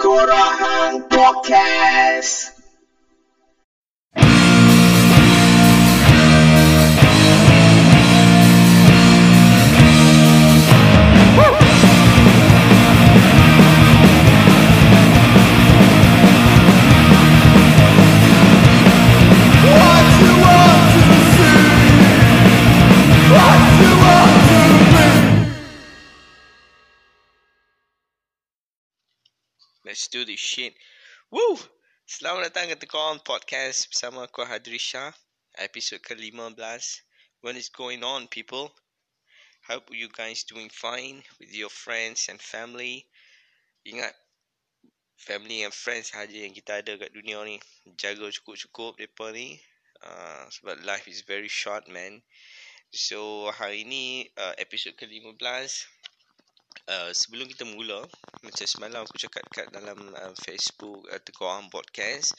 Tengkorak Hang Podcast. Let's do this shit. Woo! Selamat datang ke Tengkorak Hang Podcast bersama aku Hadrisha. Episod ke-15. What is going on, people? Hope you guys doing fine with your friends and family. Ingat, family and friends saja yang kita ada kat dunia ni. Jaga cukup-cukup mereka ni. Sebab life is very short, man. So, hari ni episod ke-15. Sebelum kita mula, macam semalam aku cakap kat dalam Facebook Tengkorak Hang Podcast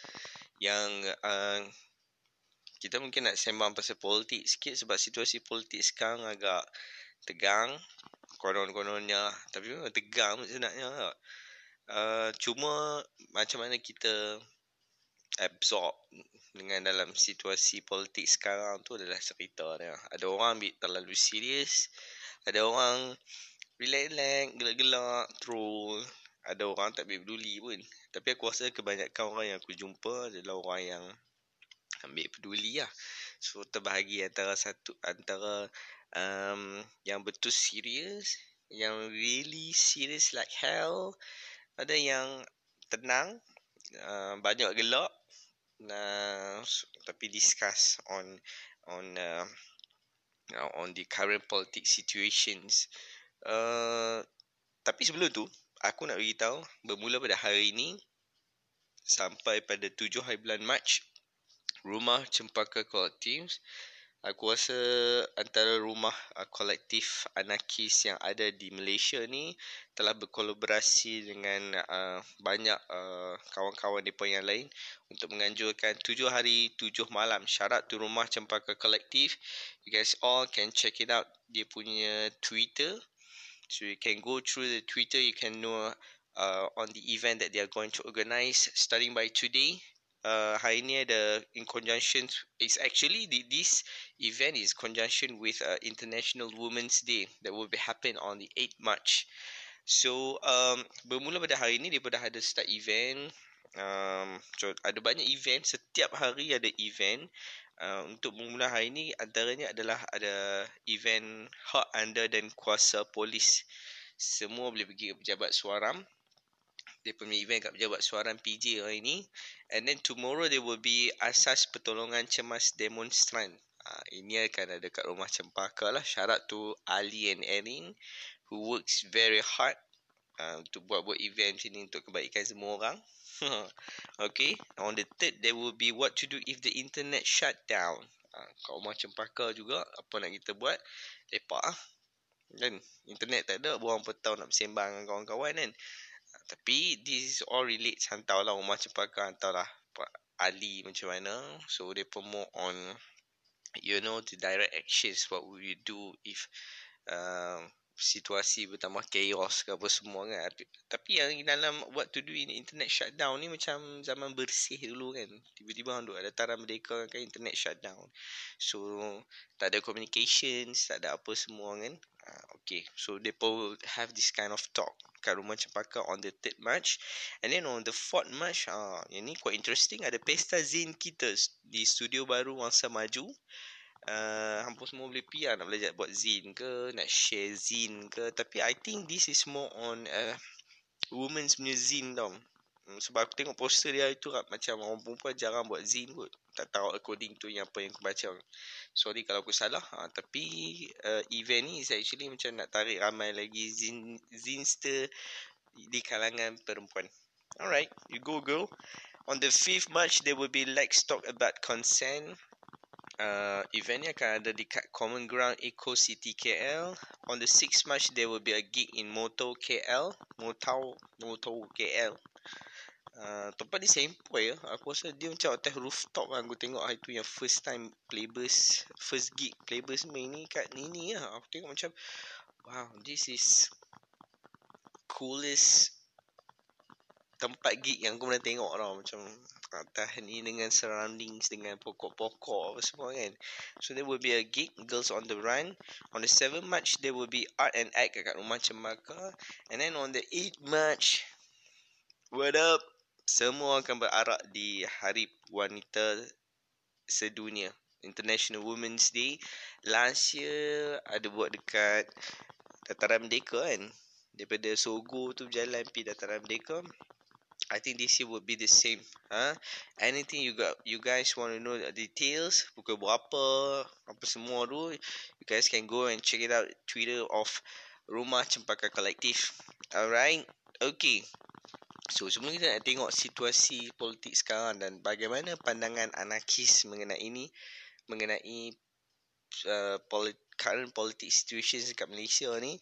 yang kita mungkin nak sembang pasal politik sikit sebab situasi politik sekarang agak tegang konon-kononnya, tapi memang tegang sebenarnya. Cuma macam mana kita absorb dengan dalam situasi politik sekarang tu adalah cerita dia. Ada orang ambil terlalu serius, ada orang relax-relax, gelak-gelak, troll. Ada orang tak peduli pun. Tapi aku rasa kebanyakan orang yang aku jumpa adalah orang yang ambil peduli lah. So terbahagi antara yang betul serius, yang really serious like hell. Ada yang tenang, banyak gelak, tapi discuss on the current political situations. Tapi sebelum tu aku nak beritahu, bermula pada hari ini sampai pada 7 hari bulan Mac, Rumah Cempaka Collective, aku rasa antara rumah kolektif anarkis yang ada di Malaysia ni telah berkolaborasi dengan banyak kawan-kawan mereka yang lain untuk menganjurkan 7 hari 7 malam syarat tu Rumah Cempaka Collective. You guys all can check it out, dia punya Twitter. So you can go through the Twitter, you can know on the event that they are going to organize starting by today. Hari ni ada in conjunction, it's actually this event is conjunction with International Women's Day that will be happen on the 8th March. So bermula pada hari ni dia dah ada start event. So ada banyak event, setiap hari ada event. Untuk bermula hari ini antaranya adalah ada event hak anda dan kuasa polis. Semua boleh pergi ke Pejabat Suaram. Dia punya event kat Pejabat Suaram PJ hari ini. And then tomorrow there will be asas pertolongan cemas demonstran. Ini akan ada kat Rumah Cempaka lah. Syarat tu Ali and Erin who works very hard untuk buat event macam ni untuk kebaikan semua orang. Okay, on the 3rd there will be what to do if the internet shut down. Kat Rumah Cempaka juga, apa nak kita buat? Lepak lah. Dan internet tak ada, borang petau nak bersembang dengan kawan-kawan kan. Tapi this all relates, hantar lah Rumah Cempaka, hantar lah Ali macam mana. So they promote on, you know, the direct actions, what will you do if situasi bertambah chaos ke apa semua kan. Tapi yang dalam what to do in internet shutdown ni macam zaman bersih dulu kan. Tiba-tiba duduk Dataran Merdeka kan, internet shutdown. So tak ada communication, tak ada apa semua kan. Okay, so they will have this kind of talk kat Rumah Cempaka on the 3rd March. And then on the 4th March, yang ni quite interesting, ada pesta zin kita di Studio Baru Wangsa Maju. Hampir semua boleh pergi lah, nak belajar buat zin ke, nak share zin ke. Tapi I think this is more on women's punya zin tau. Sebab aku tengok poster dia itu macam orang perempuan jarang buat zin kot. Tak tahu according to yang apa yang aku baca, sorry kalau aku salah. Tapi event ni is actually macam nak tarik ramai lagi zinster di kalangan perempuan. Alright, you go girl. On the 5th March there will be Let's Talk About Consent. Event ni akan ada dekat Common Ground Eco City KL. On the 6th March there will be a gig in Moto KL. Moto KL. Tempat ni sempoi ya. Aku rasa dia macam atas rooftop lah. Aku tengok hari tu yang first time Playbus, first gig Playbus main ni kat Nini lah. Aku tengok macam wow, this is coolest tempat gig yang aku pernah tengok tau. Macam atas ni dengan surroundings, dengan pokok-pokok apa semua kan. So there will be a gig, Girls on the Run. On the 7th March there will be Art and Act kat Rumah Cempaka. And then on the 8th March, what up, semua akan berarak di Hari Wanita Sedunia, International Women's Day. Last year ada buat dekat Dataran Merdeka kan, daripada Sogo tu berjalan pergi Dataran Merdeka. I think this year would be the same. Anything you guys want to know the details, pukul berapa, apa semua tu, you guys can go and check it out, Twitter of Rumah Cempaka Collective. Alright, okay. So sebelum kita nak tengok situasi politik sekarang dan bagaimana pandangan anarkis mengenai ini, mengenai current political situations dekat Malaysia ni,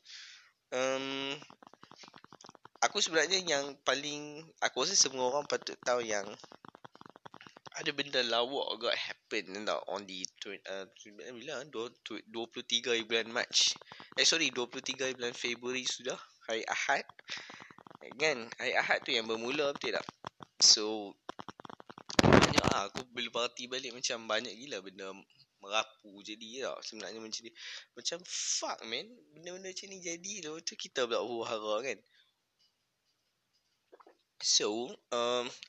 aku sebenarnya yang paling, aku rasa semua orang patut tahu yang ada benda lawak agak happen tau on the 23 bulan Mac. Sorry, 23 bulan Februari sudah, hari Ahad. Kan, hari Ahad tu yang bermula, betul tak? So banyak lah, aku bila parti balik macam banyak gila benda merapu jadi tau. Sebenarnya macam ni, macam fuck man, benda-benda macam ni jadi. Lepas tu kita pula huru-hara kan. So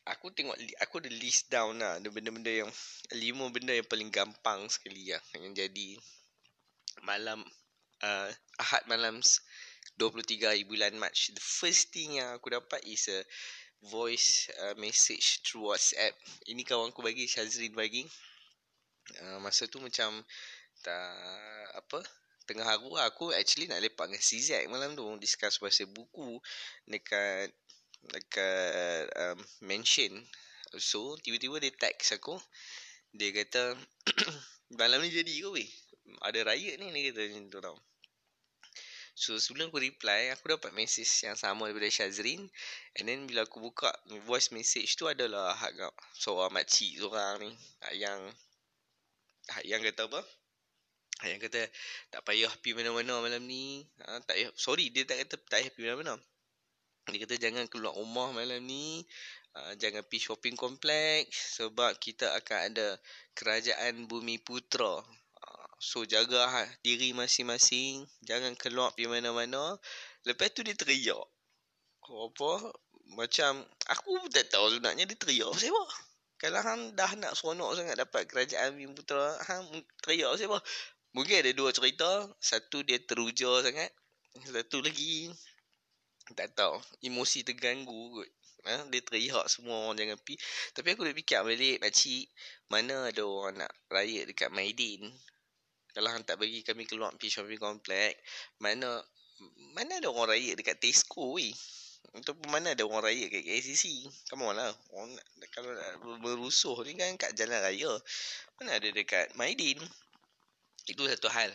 aku tengok, aku ada list down lah, ada benda-benda yang 5 benda yang paling gampang sekali lah, yang jadi malam Ahad malam 23 bulan Mac. The first thing yang aku dapat is a voice message through WhatsApp. Ini kawan aku bagi, Shazrin bagi. Masa tu macam tak apa, tengah haru lah. Aku actually nak lepak dengan CZ malam tu, discuss pasal buku dekat mansion. So tiba-tiba dia text aku, dia kata malam ni jadi ke weh, ada riot ni, dia kata macam tu tau. So sebelum aku reply, aku dapat message yang sama daripada Shazrin. And then bila aku buka voice message tu, adalah agak seorang makcik seorang ni, yang kata apa, yang kata tak payah pergi mana-mana malam ni, tak payah, sorry, dia tak kata tak payah pergi mana-mana. Dia kata jangan keluar rumah malam ni, jangan pergi shopping kompleks, sebab kita akan ada kerajaan Bumi Putera. So jaga diri masing-masing, jangan keluar pergi mana-mana. Lepas tu dia teriak. Apa? Macam aku pun tak tahu sebenarnya dia teriak pasal apa. Kalau hang dah nak seronok sangat dapat kerajaan Bumi Putera, hang teriak pasal apa? Mungkin ada 2 cerita. Satu dia teruja sangat, satu lagi tak tahu, emosi terganggu kot. Dia teriak semua orang jangan pergi. Tapi aku dah fikir balik, makcik, mana ada orang nak riot dekat Maidin kalau hang tak bagi kami keluar pergi shopping complex. Mana ada orang riot dekat Tesco weh. Ataupun mana ada orang riot kat KCC. Come on lah. Orang kalau berusuh ni kan kat jalan raya. Mana ada dekat Maidin. Itu satu hal.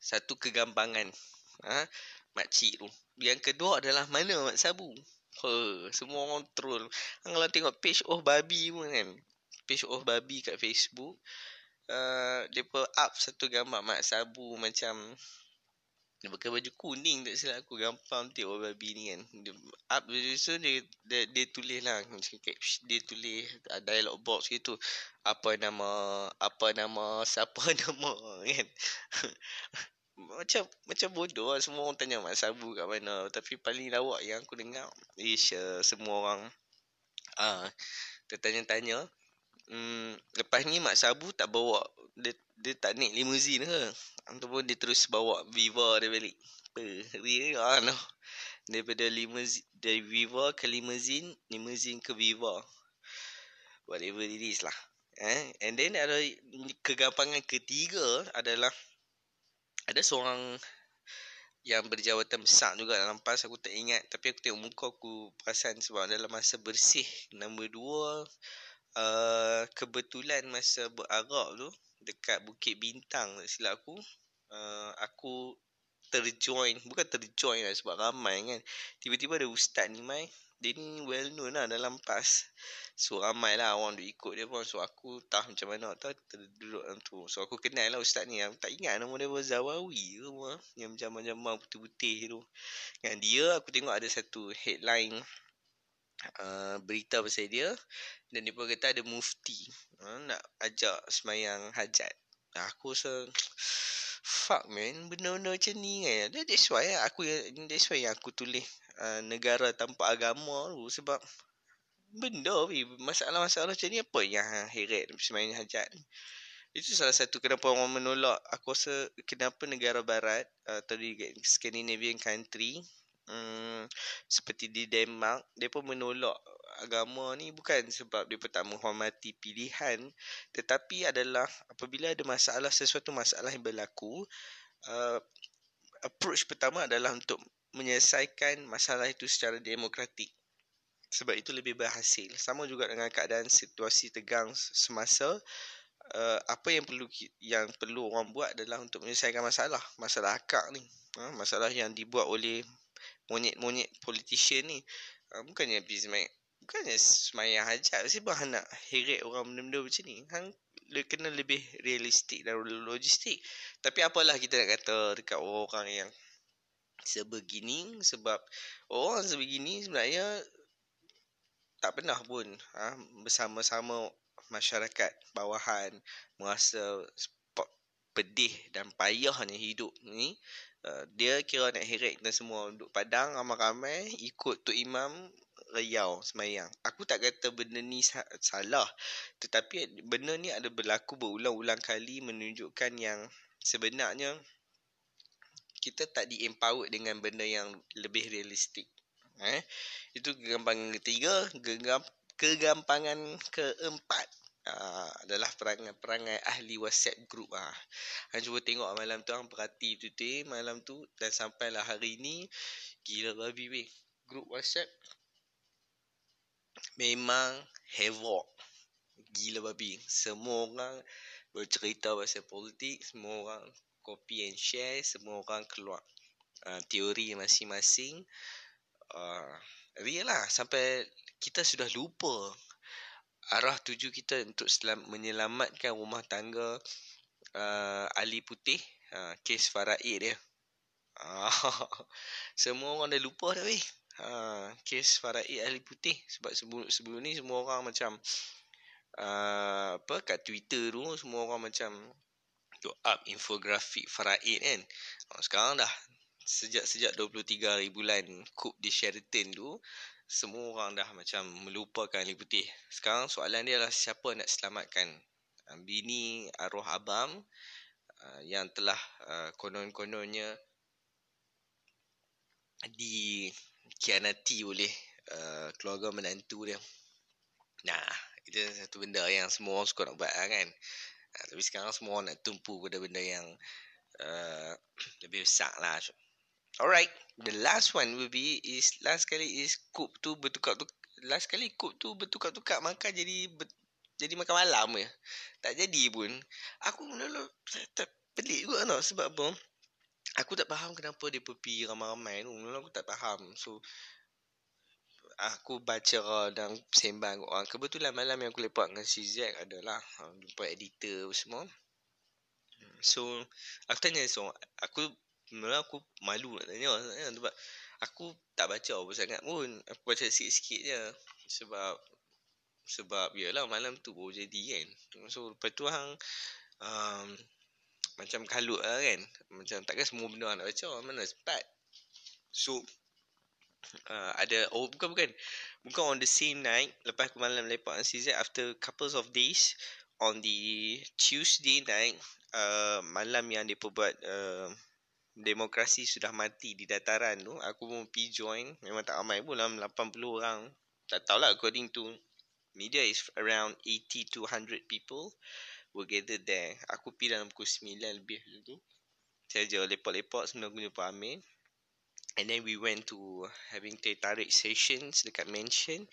Satu kegampangan. Makcik tu. Yang kedua adalah mana Mat Sabu. Semua orang troll. Kalau tengok page Oh Babi pun kan. Page Oh Babi kat Facebook. Depa up satu gambar Mat Sabu macam dia pakai baju kuning, tak silap aku, gampang tip Oh Babi ni kan. Dia up so dia tulis lah macam caption, dia tulis dialog box gitu, apa nama siapa nama kan. Macam bodoh lah. Semua orang tanya Mat Sabu kat mana. Tapi paling lawak yang aku dengar is semua orang tertanya-tanya, lepas ni Mat Sabu tak bawa, dia tak naik limuzin ke, ataupun dia terus bawa Viva dia balik. Real no. Daripada limuzin, dari Viva ke limuzin, limuzin ke Viva, whatever it is lah. And then ada kegampangan ketiga adalah ada seorang yang berjawatan besar juga dalam PAS, aku tak ingat, tapi aku tengok muka aku perasan sebab dalam masa bersih nombor 2, kebetulan masa berarak tu dekat Bukit Bintang tak silap aku, aku terjoin, bukan terjoin lah sebab ramai kan. Tiba-tiba ada Ustaz ni mai, dia ni well known lah dalam PAS, so ramai lah orang duk ikut dia pun. So aku tak macam mana tak terduduk dalam tu. So aku kenal lah Ustaz ni, aku tak ingat nama dia, Zawawi ke apa, yang jambang-jambang putih-putih tu. Dengan dia aku tengok ada satu headline berita pasal dia. Dan dia pun kata ada mufti nak ajak semayang hajat. Aku rasa fuck man, benda-benda macam ni kan. That's why aku tulis negara tanpa agama tu. Sebab benda masalah-masalah macam ni, apa yang heret semayang hajat. Itu salah satu kenapa orang menolak. Aku rasa kenapa negara barat atau di Scandinavian country seperti di Denmark, mereka menolak agama ni bukan sebab mereka tak menghormati pilihan, tetapi adalah apabila ada masalah, sesuatu masalah yang berlaku, approach pertama adalah untuk menyelesaikan masalah itu secara demokratik. Sebab itu lebih berhasil. Sama juga dengan keadaan situasi tegang semasa. Apa yang perlu orang buat adalah untuk menyelesaikan masalah akak ni, masalah yang dibuat oleh monyet-monyet politician ni. Bukannya bukannya semayang hajat, sebab nak heret orang benda-benda macam ni. Hang kena lebih realistik dan logistik. Tapi apalah kita nak kata dekat orang yang sebegini, sebab orang sebegini sebenarnya tak pernah pun bersama-sama masyarakat bawahan merasa pedih dan payahnya hidup ni. Dia kira nak heret kita semua duduk padang ramai-ramai ikut Tok Imam riau semayang. Aku tak kata benda ni salah, tetapi benda ni ada berlaku berulang-ulang kali, menunjukkan yang sebenarnya kita tak di-empowered dengan benda yang lebih realistik. Itu kegampangan ketiga. Kegampangan keempat adalah perangai ahli WhatsApp group. Han cuba tengok malam tu, han perhati tu malam tu dan sampailah hari ni. Gila babi weh, group WhatsApp memang havoc. Gila babi. Semua orang bercerita pasal politik, semua orang copy and share, semua orang keluar teori masing-masing. Real lah, sampai kita sudah lupa arah tuju kita untuk menyelamatkan rumah tangga Ali Putih, kes Faraid dia. Semua orang dah lupa dah weh, kes Faraid Ali Putih. Sebab sebelum ni semua orang macam kat Twitter tu semua orang macam up infografik Faraid kan. Sekarang dah sejak 23 hari bulan coup di Sheraton tu, semua orang dah macam melupakan Ali Putih. Sekarang soalan dia adalah siapa nak selamatkan bini arwah abang yang telah konon-kononnya dikhianati oleh keluarga menantu dia. Nah, itu satu benda yang semua orang suka nak buat kan. Tapi sekarang semua orang nak tumpu pada benda yang lebih besar lah. Alright, the last one will be last kali coup tu bertukar-tukar makan jadi makan malam je. Tak jadi pun. Aku menolak, tak pelik juga tau. Sebab apa? Aku tak faham kenapa dia pergi ramai-ramai tu. Menolak aku tak faham. So, aku baca dan sembang orang. Kebetulan malam yang aku lepak dengan si Zack adalah jumpa editor semua. So, aku tanya aku malu nak tanya sebab aku tak baca apa sangat pun. Aku baca sikit-sikit je sebab yalah malam tu baru jadi kan. So lepas tu hang macam kalut lah kan. Macam takkan semua benda hang nak baca, mana sempat. So bukan on the same night. Lepas aku malam lepak dengan CZ, after couples of days, on the Tuesday night, malam yang dia buat demokrasi sudah mati di dataran tu, aku pun pergi join. Memang tak ramai pun lah, 80 orang. Tak tahulah, according to media is around 80 to 100 people were gathered there. Aku pergi dalam pukul 9 lebih tu. Saya je lepak-lepak sebelum aku jumpa Amir. And then we went to having teh tarik sessions dekat mansion.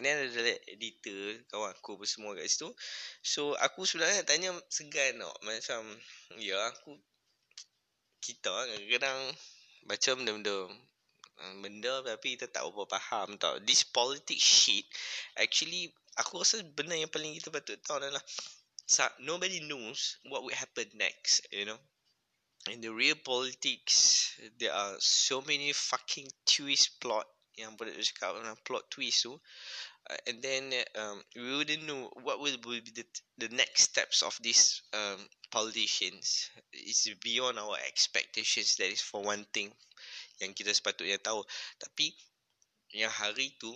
And then ada editor, kawan aku pun semua kat situ. So aku sebenarnya nak tanya, segan tau. Macam ya aku, kita kadang-kadang baca benda tapi kita tak apa faham tau. This politics shit, actually aku rasa benda yang paling kita patut tahu adalah nobody knows what will happen next, you know. In the real politics, there are so many fucking twist plot yang Budak tu cakap, plot twist tu, and then we wouldn't know what will be the next steps of these politicians. It's beyond our expectations. That is for one thing yang kita sepatutnya tahu. Tapi yang hari tu,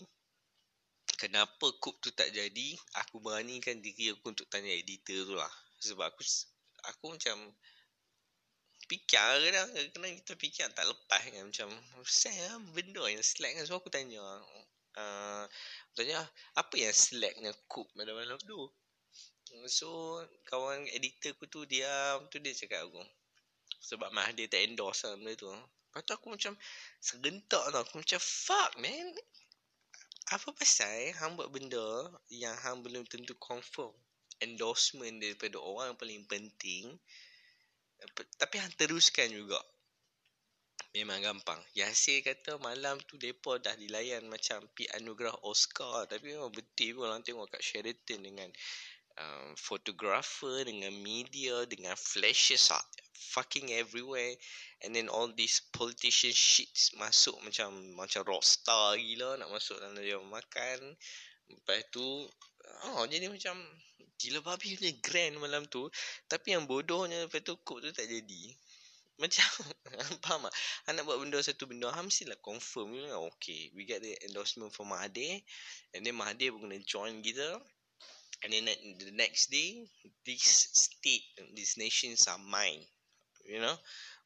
kenapa coup tu tak jadi, aku beranikan diri aku untuk tanya editor tu lah. Sebab aku macam fikir dah, kena kita fikir tak lepas kan, macam saya benda yang slack kan. So aku tanya, apa yang slacknya coup pada malam tu. So kawan editor aku tu diam tu, dia cakap aku, sebab Mahathir tak endorse lah benda tu. Lepas tu aku macam serentak tau, aku macam fuck man, apa pasal hang buat benda yang hang belum tentu confirm endorsement daripada orang yang paling penting, tapi hang teruskan juga. Memang gampang. Yasir kata malam tu mereka dah dilayan macam anugerah Oscar. Tapi memang betul pun, orang tengok kat Sheraton dengan photographer, dengan media, dengan flashes fucking everywhere. And then all these politician shits masuk macam rockstar gila, nak masuk dalam dia makan. Lepas tu jadi macam gila babi punya grand malam tu. Tapi yang bodohnya lepas tu coup tu tak jadi. Macam faham tak? Han nak buat benda satu benda, han mestilah confirm. Okay, we get the endorsement from Mahathir, and then Mahathir pun kena join kita. And then the next day, this state, these nations are mine. You know,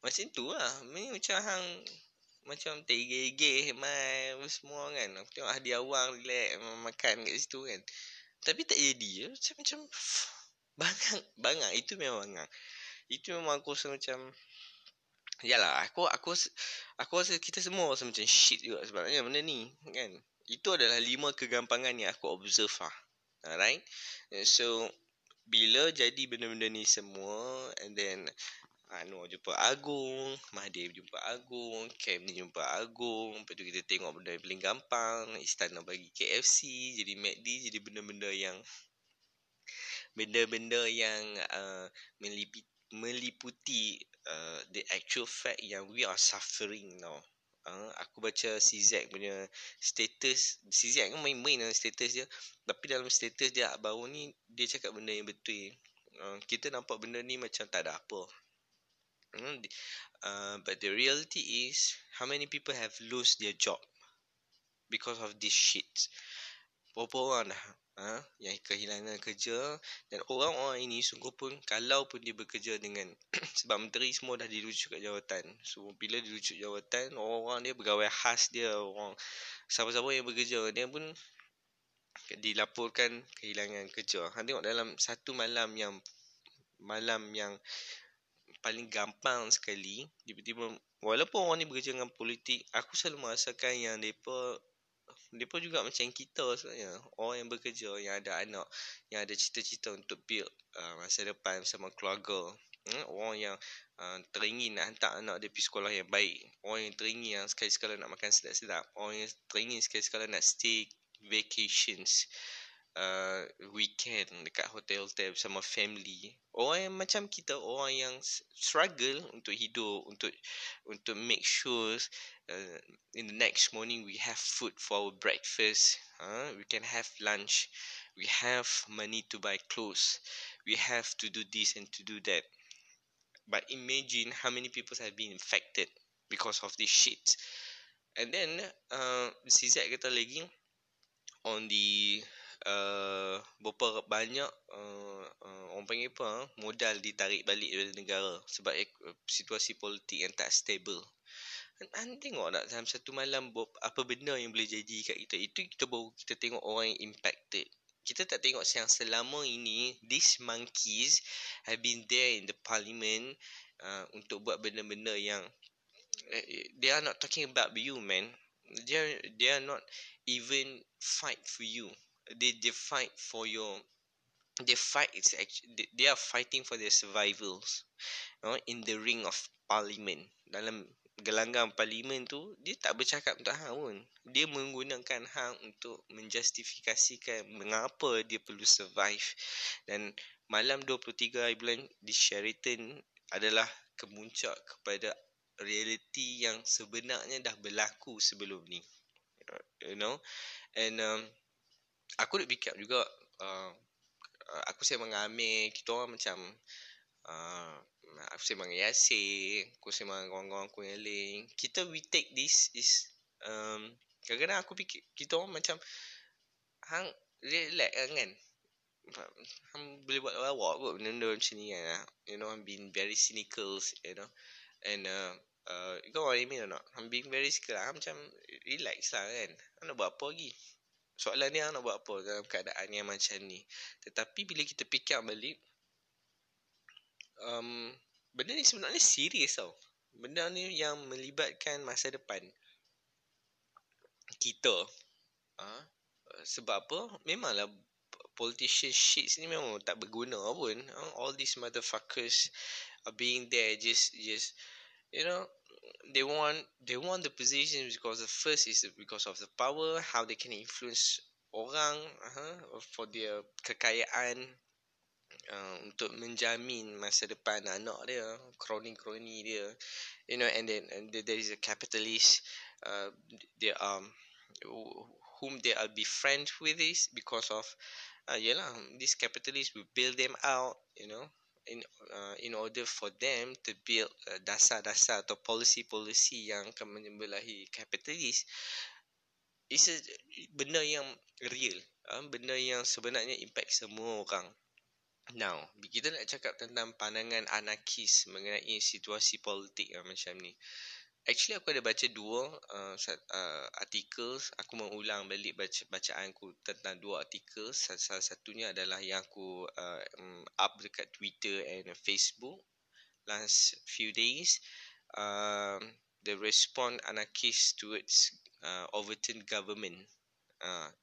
macam tu lah. Macam hang macam tergegeh mai semua kan. Aku tengok Hadi Awang relax makan kat situ kan. Tapi tak jadi. Macam bangang. Itu memang bangang. Itu memang aku rasa macam, yalah, aku rasa kita semua rasa macam shit juga. Sebabnya benda ni kan, itu adalah 5 kegampangan yang aku observe lah. Alright. So bila jadi benda-benda ni semua, and then Anwar jumpa Agung, Mahathir jumpa Agung, Cam ni jumpa Agung. Lepas tu kita tengok benda yang paling gampang, Istana bagi KFC, jadi McD, jadi benda-benda yang meliputi the actual fact yang we are suffering now. Aku baca CZ punya status. CZ kan main-main dalam status dia, tapi dalam status dia baru ni dia cakap benda yang betul. Kita nampak benda ni macam tak ada apa. But the reality is, how many people have lost their job because of this shit? Berapa orang dah yang kehilangan kerja. Dan orang-orang ini sungguh pun, kalau pun dia bekerja dengan sebab menteri semua dah dirujuk kat jawatan. So bila dirujuk jawatan, orang-orang dia pegawai khas dia, orang siapa-siapa yang bekerja, dia pun dilaporkan kehilangan kerja. Tengok dalam satu malam yang paling gampang sekali, tiba-tiba walaupun orang ni bekerja dengan politik, aku selalu merasakan yang mereka juga macam kita sebenarnya, orang yang bekerja, yang ada anak, yang ada cita-cita untuk build masa depan bersama keluarga. Orang yang teringin nak hantar anak dia pergi sekolah yang baik, orang yang teringin yang sekali-sekala nak makan sedap-sedap, orang yang teringin sekali-sekala nak stay vacations, weekend dekat hotel-hotel bersama family. Orang yang macam kita, orang yang struggle untuk hidup, Untuk make sure in the next morning we have food for our breakfast, we can have lunch, we have money to buy clothes, we have to do this and to do that. But imagine how many people have been infected because of this shit. And then CZ kata lagi on the berapa banyak orang panggil apa, modal ditarik balik dari negara sebab situasi politik yang tak stable. Anda tengok tak dalam satu malam apa benda yang boleh jadi kat kita. Itu kita baru kita tengok orang yang impacted. Kita tak tengok yang selama ini these monkeys have been there in the parliament untuk buat benda-benda yang they are not talking about you man. They are not even fight for you. They fight for your, they fight, it's actually they are fighting for their survivals, in the ring of parliament. Dalam gelanggang parlimen tu, dia tak bercakap untuk hang pun, dia menggunakan hang untuk menjustifikasikan mengapa dia perlu survive. Dan malam 23 bulan di Sheraton adalah kemuncak kepada realiti yang sebenarnya dah berlaku sebelum ni. you know. And aku duk pick up juga, aku sering mengamil, kita orang macam aku sembang Yasir, aku sembang kawan-kawan aku yang lain. Kita we take this is kadang-kadang aku fikir kita orang macam hang relax kan, hang boleh buat lawak kot benda-benda macam ni kan. You know, I'm being very cynical, you know. And you got what I mean or not? I'm being very cynical, hang macam relax lah kan. Hang nak buat apa lagi? Soalan ni hang nak buat apa dalam keadaan yang macam ni? Tetapi bila kita fikir balik, benda ni sebenarnya serius tau. Benda ni yang melibatkan masa depan kita. Sebab apa? Memanglah politician shits ni memang tak berguna pun. All these motherfuckers are being there just you know, they want the position because the first is because of the power, how they can influence orang for their kekayaan. Untuk menjamin masa depan anak dia, kroni-kroni dia, you know. And then there is a capitalist, they are whom they are befriend with this because of yelah, these capitalists will build them out, you know, in order for them to build dasar-dasar atau polisi-polisi yang akan menyebelahi kapitalis. It's a benda yang real, benda yang sebenarnya impact semua orang. Now, kita nak cakap tentang pandangan anarkis mengenai situasi politik macam ni. Actually, aku ada baca dua artikel. Aku mengulang balik bacaanku tentang dua artikel. Salah satunya adalah yang aku up dekat Twitter and Facebook last few days. The response anarchist towards Overton government.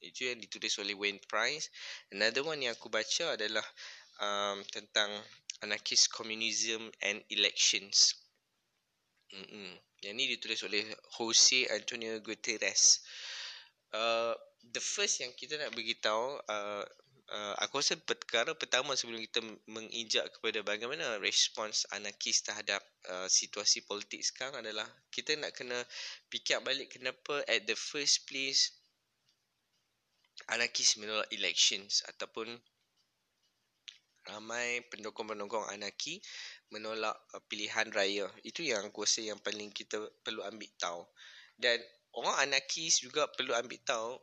Itu yang ditulis oleh Wayne Price. Another one yang aku baca adalah tentang anarchist communism and elections. Yang ni ditulis oleh Jose Antonio Gutierrez. The first yang kita nak beritahu, aku rasa perkara pertama sebelum kita menginjak kepada bagaimana respons anarkis terhadap situasi politik sekarang adalah kita nak kena fikir balik kenapa at the first place anarkis menolak elections ataupun ramai pendukung-pendukung anarki menolak pilihan raya. Itu yang aku rasa yang paling kita perlu ambil tahu. Dan orang anarkis juga perlu ambil tahu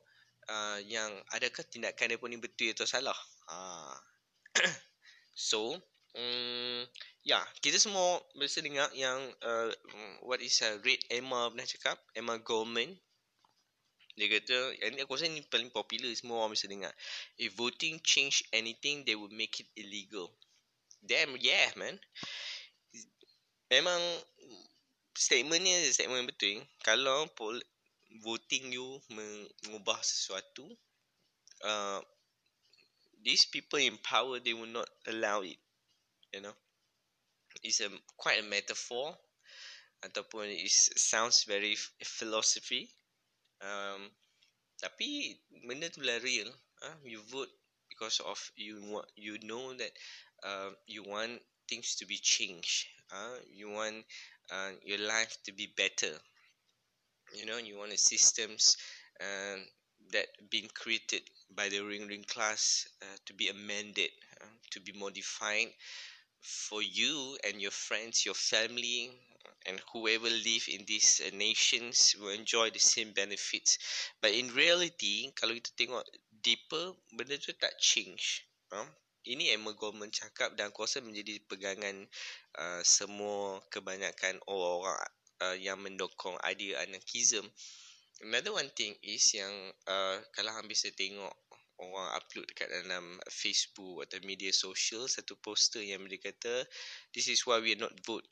yang adakah tindakan mereka ni betul atau salah. So, kita semua biasa dengar yang what is Red Emma pernah cakap, Emma Goldman. Dia kata, yang ni aku rasa ni paling popular, semua orang mesti dengar. If voting change anything, they would make it illegal. Damn, yeah man. Memang statement ni statement betul. Kalau voting you mengubah sesuatu, these people in power, they will not allow it. You know, it's quite a metaphor. Ataupun it sounds very philosophy. Tapi benda tu lah real. You vote because of you know that you want things to be changed. You want your life to be better. You know, you want a systems that been created by the ruling class to be amended, to be modified for you and your friends, your family. And whoever live in these nations will enjoy the same benefits. But in reality, kalau kita tengok deeper, benda tu tak change. Ini Emma Goldman cakap dan aku rasa menjadi pegangan semua kebanyakan orang-orang yang mendokong idea anarchism. Another one thing is yang kalau hampir saya tengok orang upload dekat dalam Facebook atau media sosial, satu poster yang dia kata, "This is why we not vote.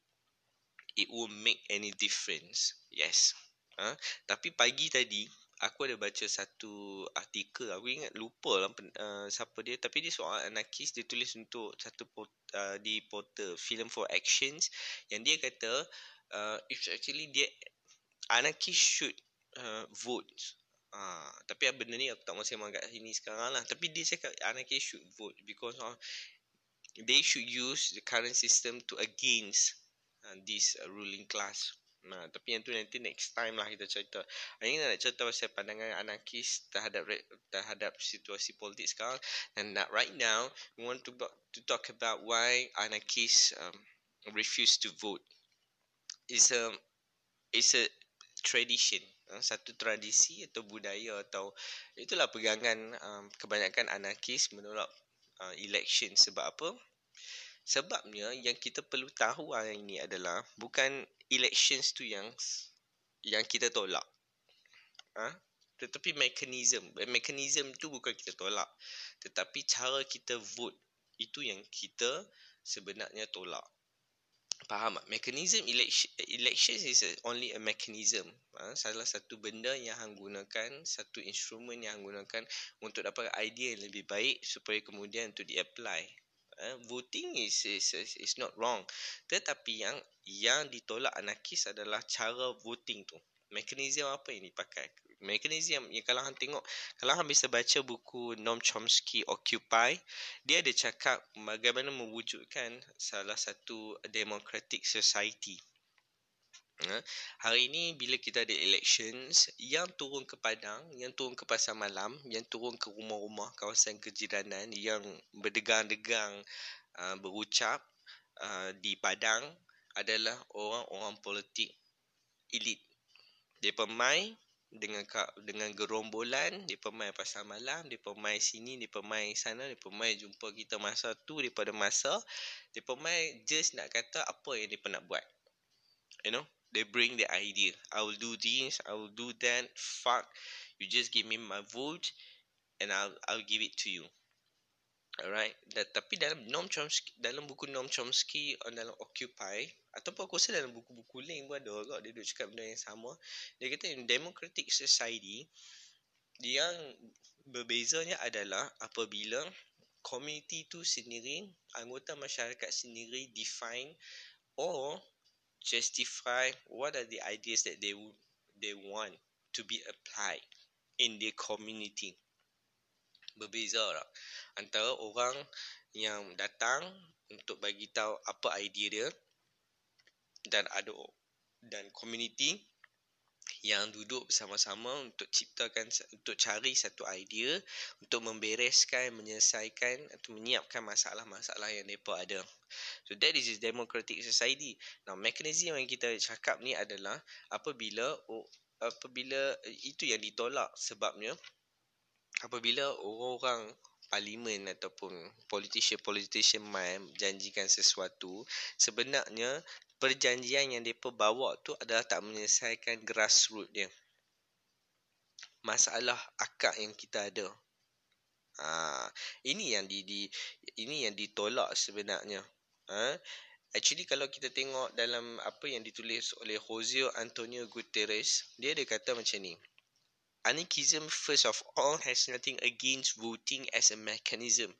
It won't make any difference." Yes. Tapi pagi tadi aku ada baca satu artikel, aku ingat lupa lah siapa dia, tapi dia soal anarkis. Dia tulis untuk satu di portal Film for Actions, yang dia kata it's actually dia anarkis should vote. Tapi benda ni aku tak mahu sembang kat sini sekarang lah. Tapi dia cakap anarkis should vote because they should use the current system to against this ruling class. Nah, tapi yang tu nanti next time lah kita cerita. Hari ni nak cerita pasal pandangan anarkis terhadap situasi politik sekarang. And right now we want to talk about why anarchists refuse to vote. It's a tradition, satu tradisi atau budaya atau itulah pegangan kebanyakan anarkis menolak election. Sebab apa? Sebabnya yang kita perlu tahu hari ini adalah bukan elections tu yang kita tolak, tetapi mekanism tu bukan kita tolak, tetapi cara kita vote itu yang kita sebenarnya tolak. Faham tak? Mechanism election is only a mechanism. Salah satu benda yang hang gunakan, satu instrumen yang hang gunakan untuk dapat idea yang lebih baik supaya kemudian untuk di-apply. Voting is not wrong. Tetapi yang ditolak anarkis adalah cara voting tu. Mekanism apa yang dipakai? Mekanism yang kalau hang tengok, kalau hang bisa baca buku Noam Chomsky Occupy, dia ada cakap bagaimana mewujudkan salah satu democratic society. Hari ini bila kita ada elections, yang turun ke padang, yang turun ke pasar malam, yang turun ke rumah-rumah kawasan kejiranan, yang berdegang-degang berucap di padang adalah orang-orang politik elit. Depa mai dengan gerombolan, depa mai pasar malam, depa mai sini, depa mai sana, depa mai jumpa kita masa tu daripada masa, depa mai just nak kata apa yang depa nak buat. You know, they bring the idea. I will do this, I will do that. Fuck, you just give me my vote and I'll give it to you. Alright, tapi dalam buku Noam Chomsky dalam Occupy, ataupun aku rasa dalam buku-buku lain pun ada orang dia duduk cakap benda yang sama. Dia kata democratic society yang berbezanya adalah apabila community tu sendiri, anggota masyarakat sendiri define or justify what are the ideas that they want to be applied in their community. Berbeza tak antara orang yang datang untuk bagi tahu apa idea dia dan komuniti yang duduk bersama-sama untuk ciptakan, untuk cari satu idea untuk membereskan, menyelesaikan atau menyiapkan masalah-masalah yang mereka ada. So that is democratic society. Now mekanisme yang kita cakap ni adalah apabila itu yang ditolak. Sebabnya apabila orang-orang parlimen ataupun politician janjikan sesuatu, sebenarnya perjanjian yang mereka bawa tu adalah tak menyelesaikan grassroots dia, masalah akar yang kita ada. Ini yang ditolak sebenarnya. Actually kalau kita tengok dalam apa yang ditulis oleh Jose Antonio Gutierrez, dia ada kata macam ni. Anarchism, first of all, has nothing against voting as a mechanism,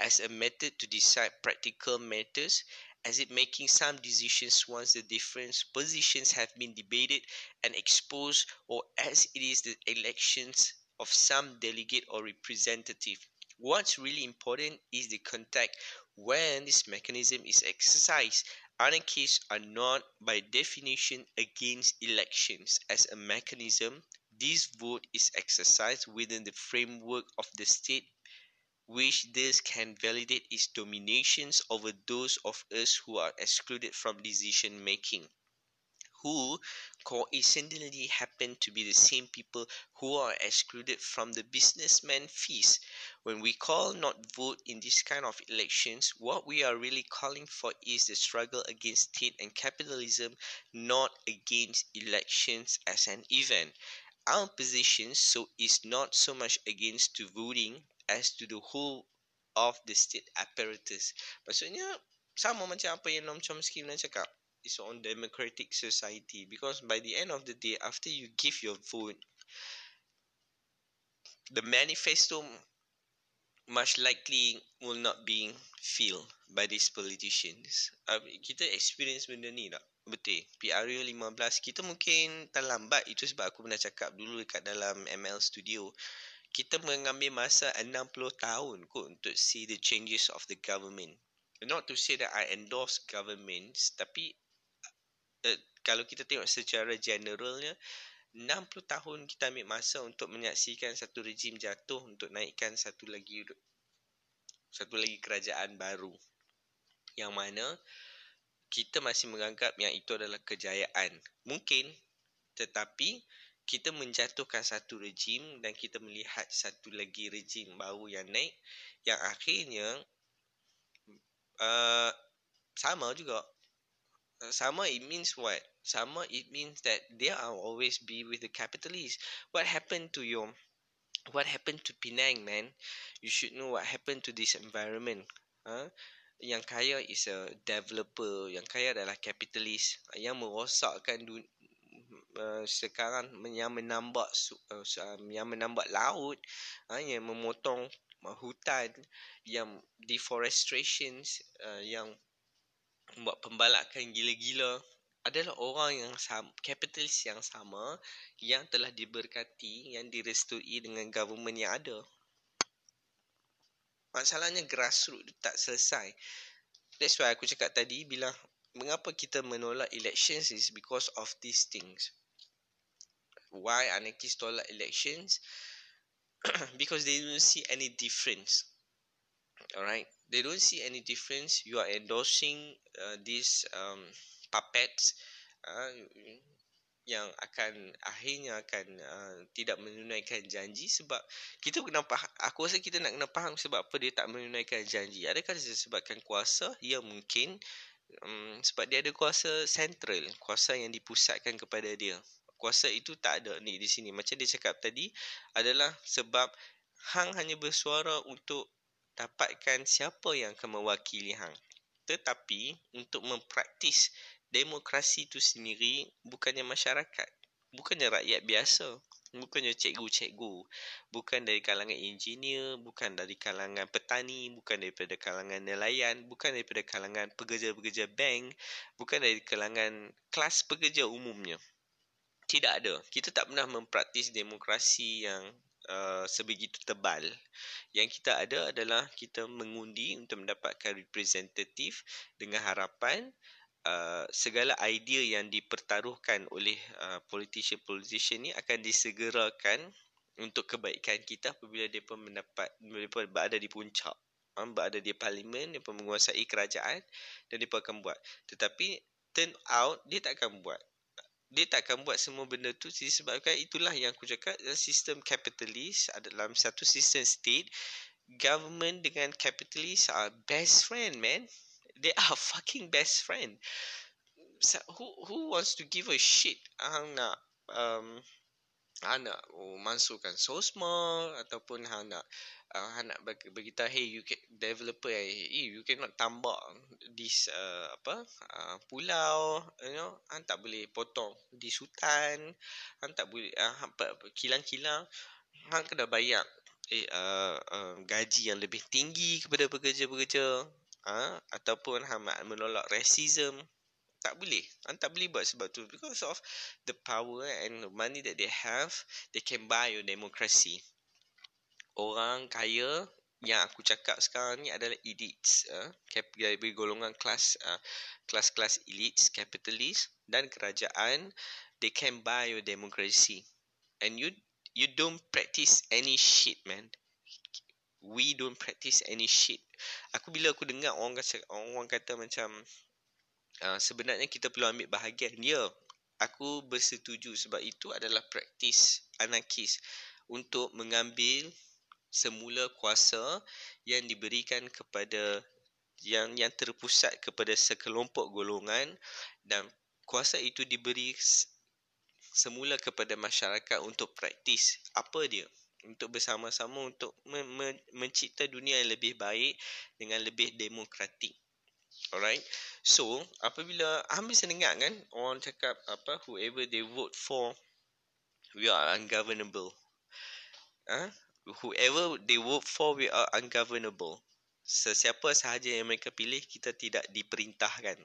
as a method to decide practical matters, as it making some decisions once the different positions have been debated and exposed, or as it is the elections of some delegate or representative. What's really important is the context when this mechanism is exercised. Anarchists are not, by definition, against elections as a mechanism. This vote is exercised within the framework of the state, which this can validate its dominations over those of us who are excluded from decision making, who coincidentally happen to be the same people who are excluded from the businessman fees. When we call not vote in this kind of elections, what we are really calling for is the struggle against state and capitalism, not against elections as an event. Our position so is not so much against to voting as to the whole of the state apparatus. Maksudnya sama macam apa yang Noam Chomsky pernah cakap. It's on democratic society, because by the end of the day, after you give your vote, the manifesto much likely will not be filled by these politicians. Kita experience benda ni tak? Betul, PRU 15 kita mungkin terlambat. Itu sebab aku pernah cakap dulu dekat dalam ML Studio, kita mengambil masa 60 tahun kot untuk see the changes of the government. Not to say that I endorse governments, tapi kalau kita tengok secara generalnya, 60 tahun kita ambil masa untuk menyaksikan satu rejim jatuh untuk naikkan satu lagi kerajaan baru, yang mana kita masih menganggap yang itu adalah kejayaan. Mungkin, tetapi kita menjatuhkan satu rejim dan kita melihat satu lagi rejim baru yang naik, yang akhirnya sama juga. Sama it means what? Sama it means that there are always be with the capitalists. What happened to Penang, man? You should know what happened to this environment. Huh? Yang kaya is a developer. Yang kaya adalah kapitalis. Yang merosakkan sekarang, yang menambak laut, yang memotong hutan, yang deforestations, yang buat pembalakan gila-gila, adalah orang yang sama, kapitalis yang sama, yang telah diberkati, yang direstui dengan government yang ada. Masalahnya grassroots tak selesai. That's why aku cakap tadi, bila mengapa kita menolak elections is because of these things. Why anarchists tolak elections? Because they don't see any difference. Alright, they don't see any difference. You are endorsing these puppets yang akhirnya akan tidak menunaikan janji. Sebab kita kena faham, aku rasa kita nak kena faham sebab apa dia tak menunaikan janji. Adakah disebabkan kuasa? Ya, mungkin. Sebab dia ada kuasa sentral, kuasa yang dipusatkan kepada dia. Kuasa itu tak ada ni di sini. Macam dia cakap tadi, adalah sebab Hang hanya bersuara untuk dapatkan siapa yang akan mewakili Hang. Tetapi untuk mempraktis demokrasi itu sendiri, bukannya masyarakat, bukannya rakyat biasa, bukannya cikgu-cikgu, bukan dari kalangan engineer, bukan dari kalangan petani, bukan daripada kalangan nelayan, bukan daripada kalangan pekerja-pekerja bank, bukan dari kalangan kelas pekerja umumnya. Tidak ada. Kita tak pernah mempraktis demokrasi yang sebegitu tebal. Yang kita ada adalah kita mengundi untuk mendapatkan representatif dengan harapan segala idea yang dipertaruhkan oleh politician-politician ni akan disegerakan untuk kebaikan kita apabila mereka berada di puncak, berada di parlimen, mereka menguasai kerajaan dan mereka akan buat. Tetapi turn out dia tak akan buat. Dia tak akan buat semua benda tu disebabkan itulah yang aku cakap, sistem kapitalis dalam satu sistem state, government dengan kapitalis are best friend, man. They are fucking best friend. So, who wants to give a shit? Hang nak masukkan SOSMA ataupun hang nak beritahu, hey, you can, developer, hey, you cannot tambak this pulau, you know, hang tak boleh potong di hutan, hang tak boleh kilang-kilang, hang kena bayar gaji yang lebih tinggi kepada pekerja-pekerja. Ataupun menolak racism, tak boleh. Tak boleh buat sebab tu, because of the power and money that they have, they can buy your democracy. Orang kaya yang aku cakap sekarang ni adalah elites, dari golongan kelas elites, kapitalis dan kerajaan. They can buy your democracy, and you don't practice any shit, man. We don't practice any shit. Bila aku dengar orang kata macam sebenarnya kita perlu ambil bahagian, ya, aku bersetuju sebab itu adalah praktis anarkis untuk mengambil semula kuasa yang diberikan kepada yang terpusat kepada sekelompok golongan, dan kuasa itu diberi semula kepada masyarakat untuk praktis apa dia, untuk bersama-sama untuk mencipta dunia yang lebih baik dengan lebih demokratik. Alright. So, apabila hampir senengat kan orang cakap whoever they vote for, we are ungovernable. Whoever they vote for, we are ungovernable. Sesiapa sahaja yang mereka pilih, kita tidak diperintahkan.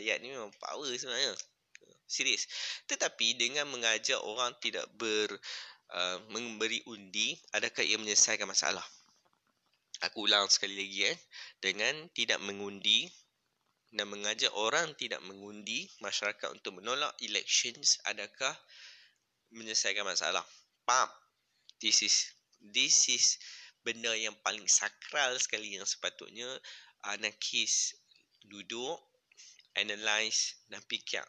Ayat ni memang power sebenarnya. Serius. Tetapi dengan mengajar orang tidak memberi undi, adakah ia menyelesaikan masalah? Aku ulang sekali lagi, dengan tidak mengundi, dan mengajak orang tidak mengundi masyarakat untuk menolak elections adakah menyelesaikan masalah. Faham? This is benda yang paling sakral sekali yang sepatutnya anarkis duduk, analyse dan fikir.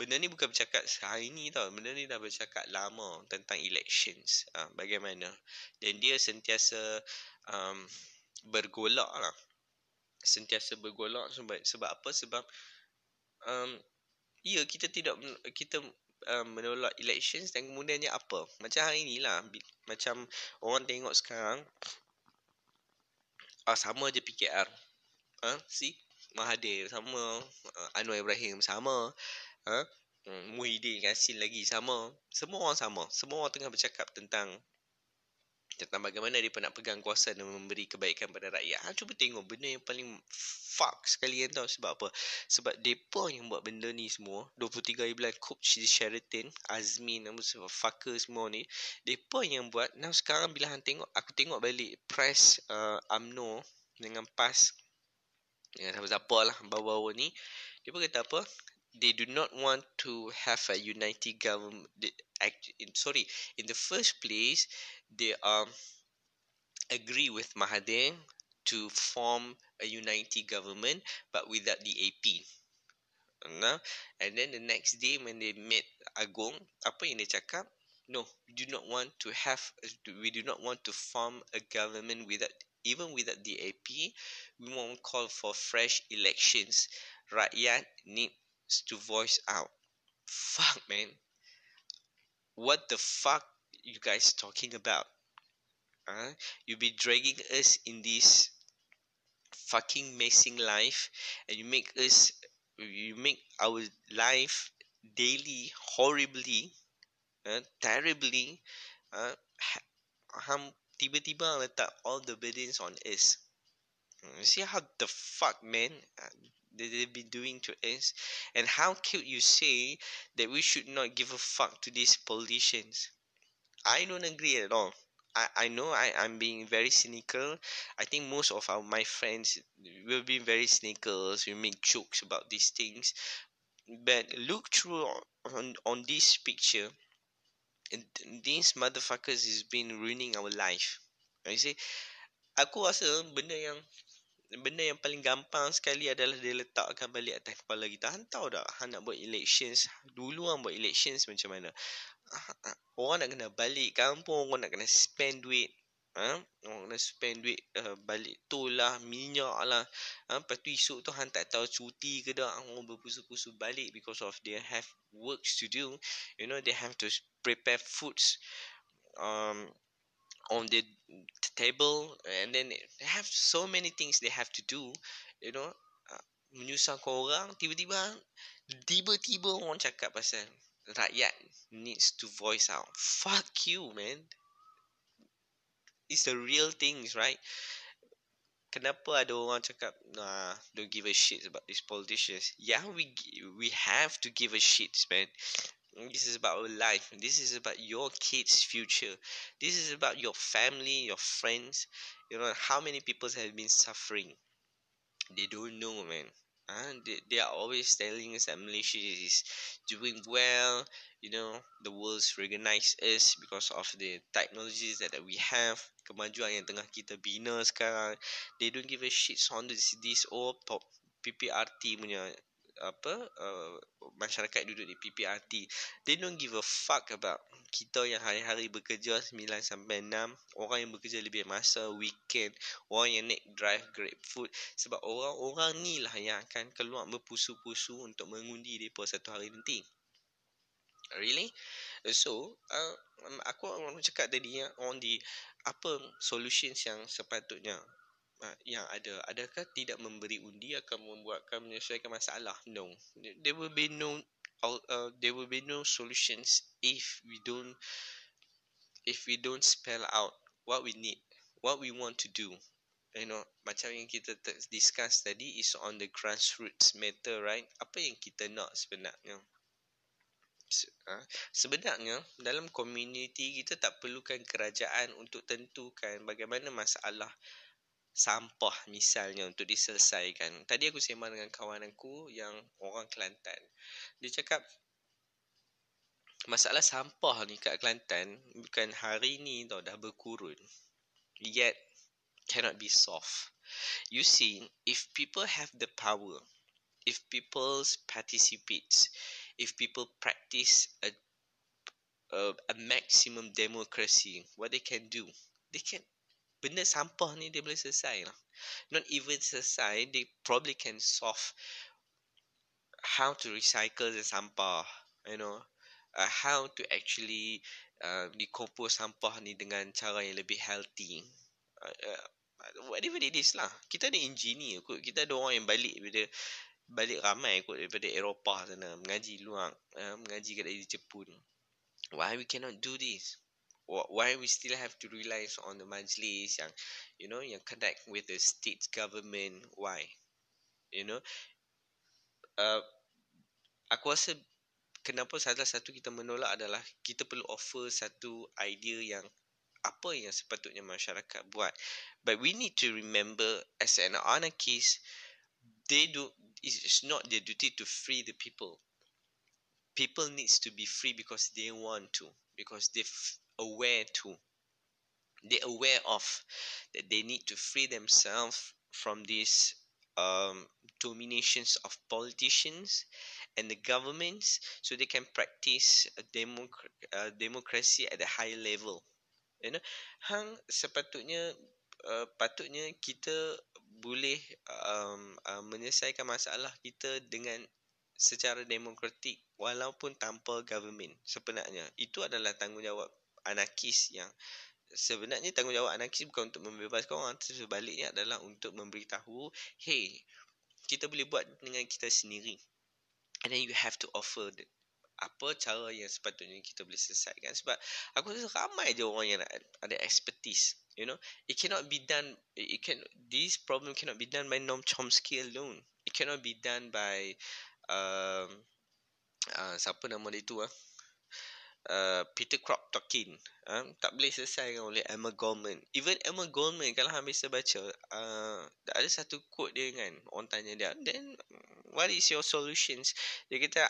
Benda ni bukan bercakap hari ni tau. Benda ni dah bercakap lama tentang elections. Bagaimana. Dan dia sentiasa bergolak lah. Sentiasa bergolak sebab apa? Sebab ya kita menolak elections dan kemudiannya apa? Macam hari ni lah. Macam orang tengok sekarang. Sama je PKR. Si Mahathir sama. Anwar Ibrahim sama. Muhyiddin Yassin lagi sama. Semua orang sama. Semua orang tengah bercakap tentang bagaimana dia nak pegang kuasa dan memberi kebaikan pada rakyat. Cuba tengok benda yang paling fuck sekali yang tahu sebab apa. Sebab mereka yang buat benda ni semua. 23 bulan Coach di Sheraton, Azmi nama semua fucker semua ni. Mereka yang buat. Nah sekarang bila aku tengok balik press UMNO dengan PAS dengan siapa-siapa lah bawa-bawa ni. Dia pun kata apa? They do not want to have a united government. In the first place, they agree with Mahathir to form a united government, but without the AP. And then the next day when they met Agong, apa yang dia cakap? No, we do not want to form a government even without the AP. We won't call for fresh elections. Rakyat need to voice out. Fuck, man. What the fuck you guys talking about? You be dragging us in this fucking messing life, and you make our life daily horribly, terribly. Tiba-tiba letak all the burdens on us. See how the fuck, man, they've been doing to us. And how could you say that we should not give a fuck to these politicians? I don't agree at all. I know I'm being very cynical. I think most of my friends will be very cynical. We make jokes about these things. But look through on this picture. These motherfuckers has been ruining our life. You see? Aku rasa benda yang paling gampang sekali adalah dia letakkan balik atas kepala kita. Han tahu tak Han nak buat elections. Dulu Han buat elections macam mana. Orang nak kena balik kampung. Orang nak kena spend duit. Orang nak spend duit balik tol lah. Minyak lah. Lepas tu esok tu Han tak tahu cuti ke tak. Orang berpusu-pusu balik. Because of they have works to do. You know they have to prepare foods. On the table, and then they have so many things they have to do, you know, menyusahkan orang. Tiba-tiba orang cakap pasal rakyat needs to voice out. Fuck you, man. It's the real things, right? Kenapa ada orang cakap don't give a shit about these politicians? Yeah, we have to give a shit, man. This is about our life. This is about your kids' future. This is about your family, your friends. You know, how many people have been suffering? They don't know, man. They are always telling us that Malaysia is doing well. You know, the world's recognized us because of the technologies that we have. Kemajuan yang tengah kita bina sekarang. They don't give a shit on this old PPRT punya. Masyarakat duduk di PPRT, they don't give a fuck about kita yang hari-hari bekerja 9-6, orang yang bekerja lebih masa weekend, orang yang naik drive GrabFood. Sebab orang-orang ni lah yang akan keluar berpusu-pusu untuk mengundi mereka satu hari nanti. Really? So aku orang cakap tadi ya, on the apa solutions yang sepatutnya yang ada. Adakah tidak memberi undi akan membuatkan menyelesaikan masalah? No. There will be no solutions if we don't spell out what we need, what we want to do. You know, macam yang kita discuss tadi is on the grassroots matter, right? Apa yang kita nak sebenarnya? Sebenarnya dalam komuniti kita tak perlukan kerajaan untuk tentukan bagaimana masalah sampah misalnya untuk diselesaikan. Tadi aku sembang dengan kawan aku yang orang Kelantan. Dia cakap masalah sampah ni kat Kelantan bukan hari ni tau, dah berkurun. Yet cannot be solved. You see, if people have the power, if people participate, if people practice a maximum democracy, what they can do, they can, benda sampah ni dia boleh selesai lah. Not even selesai, they probably can solve how to recycle the sampah, you know, how to actually decompose sampah ni dengan cara yang lebih healthy. Whatever it is lah. Kita ada engineer kot. Kita ada orang yang balik ramai kot daripada Eropah sana, mengaji luar, mengaji kat Jepun. Why we cannot do this? Why we still have to rely on the majlis yang, you know, yang connect with the state government? Why? You know, aku rasa kenapa salah satu kita menolak adalah kita perlu offer satu idea yang apa yang sepatutnya masyarakat buat. But we need to remember, as an anarchist, it's not their duty to free the people. People needs to be free because they want to, because they aware of that they need to free themselves from these dominations of politicians and the governments, so they can practice a democracy at a higher level. You know, hang sepatutnya patutnya kita boleh menyelesaikan masalah kita dengan secara demokratik walaupun tanpa government. Sebenarnya itu adalah tanggungjawab anarkis, yang sebenarnya tanggungjawab anarkis bukan untuk membebaskan orang, sebaliknya adalah untuk memberitahu, hey, kita boleh buat dengan kita sendiri, and then you have to offer apa cara yang sepatutnya kita boleh selesaikan. Sebab aku rasa ramai je orang yang ada expertise, you know. It cannot be done, this problem cannot be done by Noam Chomsky alone. It cannot be done by siapa nama dia tu, Peter Kropotkin. Tak boleh selesaikan oleh Emma Goldman. Even Emma Goldman, kalau hang biasa baca, ada satu quote dia kan, orang tanya dia, then what is your solutions? Dia kata,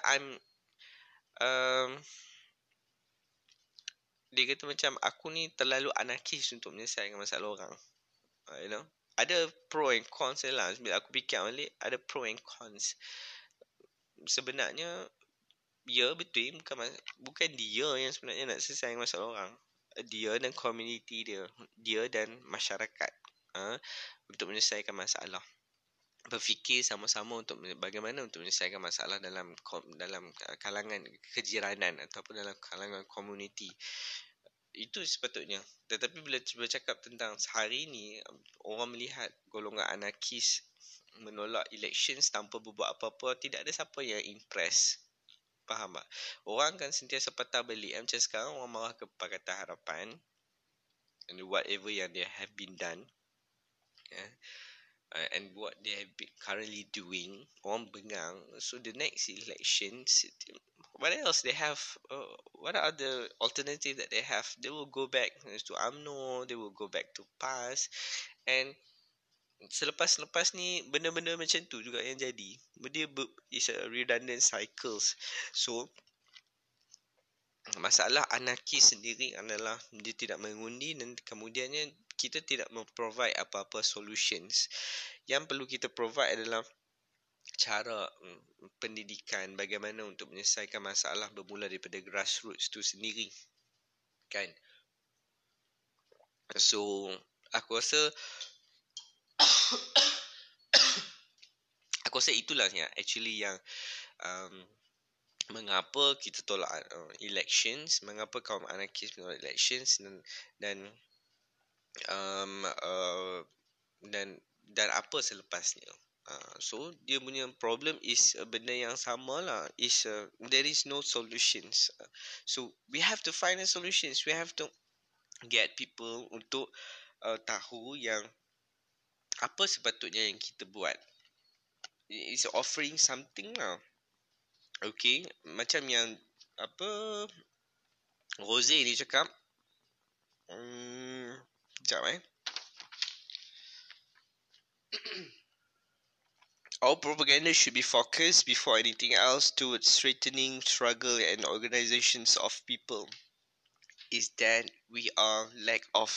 dia kata macam, aku ni terlalu anarkis untuk menyelesaikan masalah orang. You know, ada pro and cons lah. Bila aku fikir balik, ada pro and cons. Sebenarnya ya, betul, bukan dia yang sebenarnya nak selesaikan masalah orang. Dia dan community dia, dia dan masyarakat untuk menyelesaikan masalah. Berfikir sama-sama untuk bagaimana untuk menyelesaikan masalah dalam kalangan kejiranan ataupun dalam kalangan community. Itu sepatutnya. Tetapi bila bercakap tentang hari ini, orang melihat golongan anarkis menolak elections tanpa berbuat apa-apa, tidak ada siapa yang impress. Faham tak? Orang kan sentiasa patah balik. Macam sekarang orang marah ke Pakatan Harapan and whatever yang they have been done, and what they have been currently doing. Orang bengang. So the next elections, what else they have? What are the alternative that they have? They will go back to UMNO, they will go back to PAS. And selepas-lepas ni, benda-benda macam tu juga yang jadi. Dia is a redundant cycles. So masalah anarkis sendiri adalah dia tidak mengundi, dan kemudiannya kita tidak memprovide apa-apa solutions. Yang perlu kita provide adalah cara pendidikan, bagaimana untuk menyelesaikan masalah bermula daripada grassroots tu sendiri, kan? So aku rasa itulah yang actually yang mengapa kita tolak elections, mengapa kaum anarkis menolak elections, dan apa selepasnya. So dia punya problem is benda yang sama lah, is there is no solutions. So we have to find the solutions. We have to get people untuk tahu yang apa sepatutnya yang kita buat. It's offering something lah. Okay, macam yang apa Rose ni cakap. Sekejap Our propaganda should be focused, before anything else, towards strengthening struggle and organizations of people. Is that we are lack of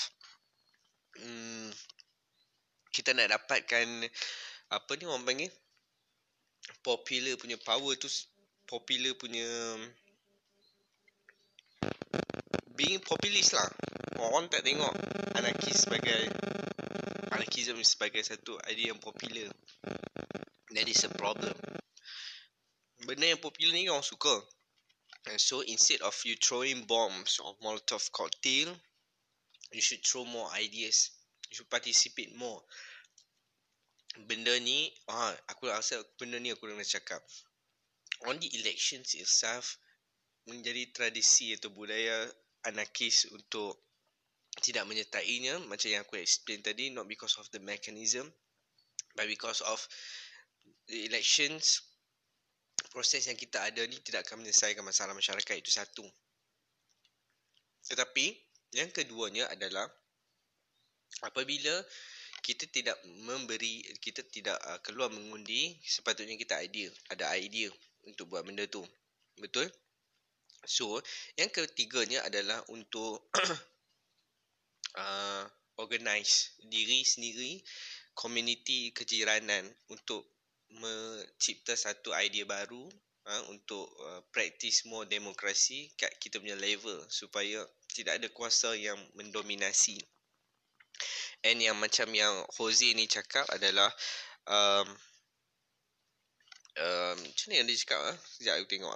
kita nak dapatkan apa ni orang panggil popular punya power tu, popular punya being populist lah. Orang tak tengok anarkism sebagai satu idea yang popular. That is a problem. Benda yang popular ni orang suka. And so instead of you throwing bombs or Molotov cocktail, you should throw more ideas. You should participate more. Benda ni, aku rasa benda ni aku nak cakap. On the elections itself, menjadi tradisi atau budaya anarkis untuk tidak menyertainya, macam yang aku explain tadi, not because of the mechanism, but because of the elections. Proses yang kita ada ni tidak akan menyelesaikan masalah masyarakat, itu satu. Tetapi yang keduanya adalah apabila kita tidak memberi, kita tidak keluar mengundi, sepatutnya kita ada idea untuk buat benda tu. Betul? So, yang ketiganya adalah untuk organize diri sendiri, community kejiranan untuk mencipta satu idea baru untuk praktis more demokrasi kat kita punya level, supaya tidak ada kuasa yang mendominasi. And yang macam yang Jose ni cakap adalah macam ni yang dia cakap sekejap aku tengok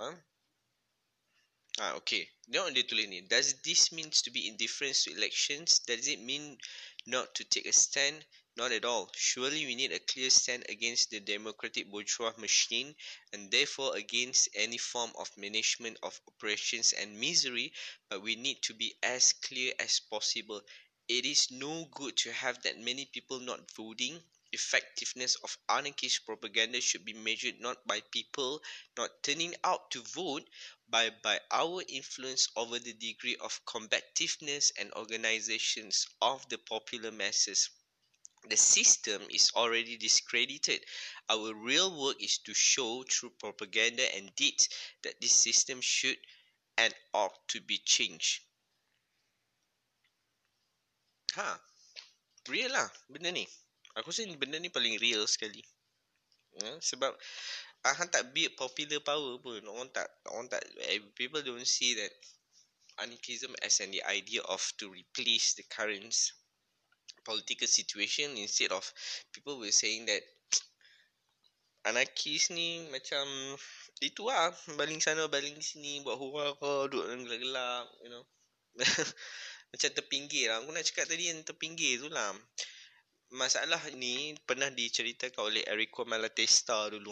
okay, dia tulis ni, does this means to be indifferent to elections? Does it mean not to take a stand? Not at all. Surely we need a clear stand against the democratic bourgeois machine, and therefore against any form of management of oppressions and misery, but we need to be as clear as possible. It is no good to have that many people not voting. Effectiveness of anarchist propaganda should be measured not by people not turning out to vote, but by our influence over the degree of combativeness and organizations of the popular masses. The system is already discredited. Our real work is to show through propaganda and deeds that this system should and ought to be changed. Real lah benda ni. Aku rasa benda ni paling real sekali. Sebab hang tak build popular power pun. Orang tak people don't see that anarchism as an idea of to replace the current political situation. Instead of people were saying that anarkis ni macam itu lah, baling sana baling sini, buat hura ke, duduk dalam gelap-gelap, you know. Macam terpinggir lah. Aku nak cakap tadi yang terpinggir tu lah. Masalah ni pernah diceritakan oleh Errico Malatesta dulu.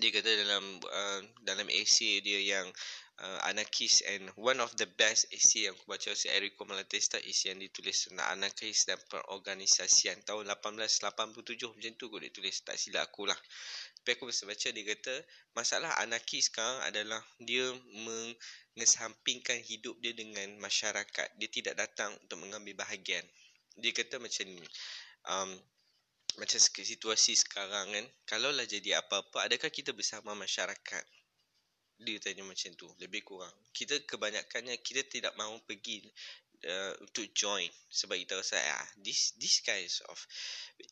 Dia kata dalam essay dia yang anarchist, and one of the best essay yang aku baca si Errico Malatesta is yang ditulis tentang anarchis dan perorganisasian tahun 1887 macam tu kot dia tulis, tak silap aku lah. Tapi aku masa baca dia kata masalah anarkis sekarang adalah dia mengesampingkan hidup dia dengan masyarakat. Dia tidak datang untuk mengambil bahagian. Dia kata macam ni, macam situasi sekarang kan, kalaulah jadi apa-apa, adakah kita bersama masyarakat? Dia tanya macam tu, lebih kurang. Kita kebanyakannya, kita tidak mahu pergi untuk join. Sebab kita rasa, these guys of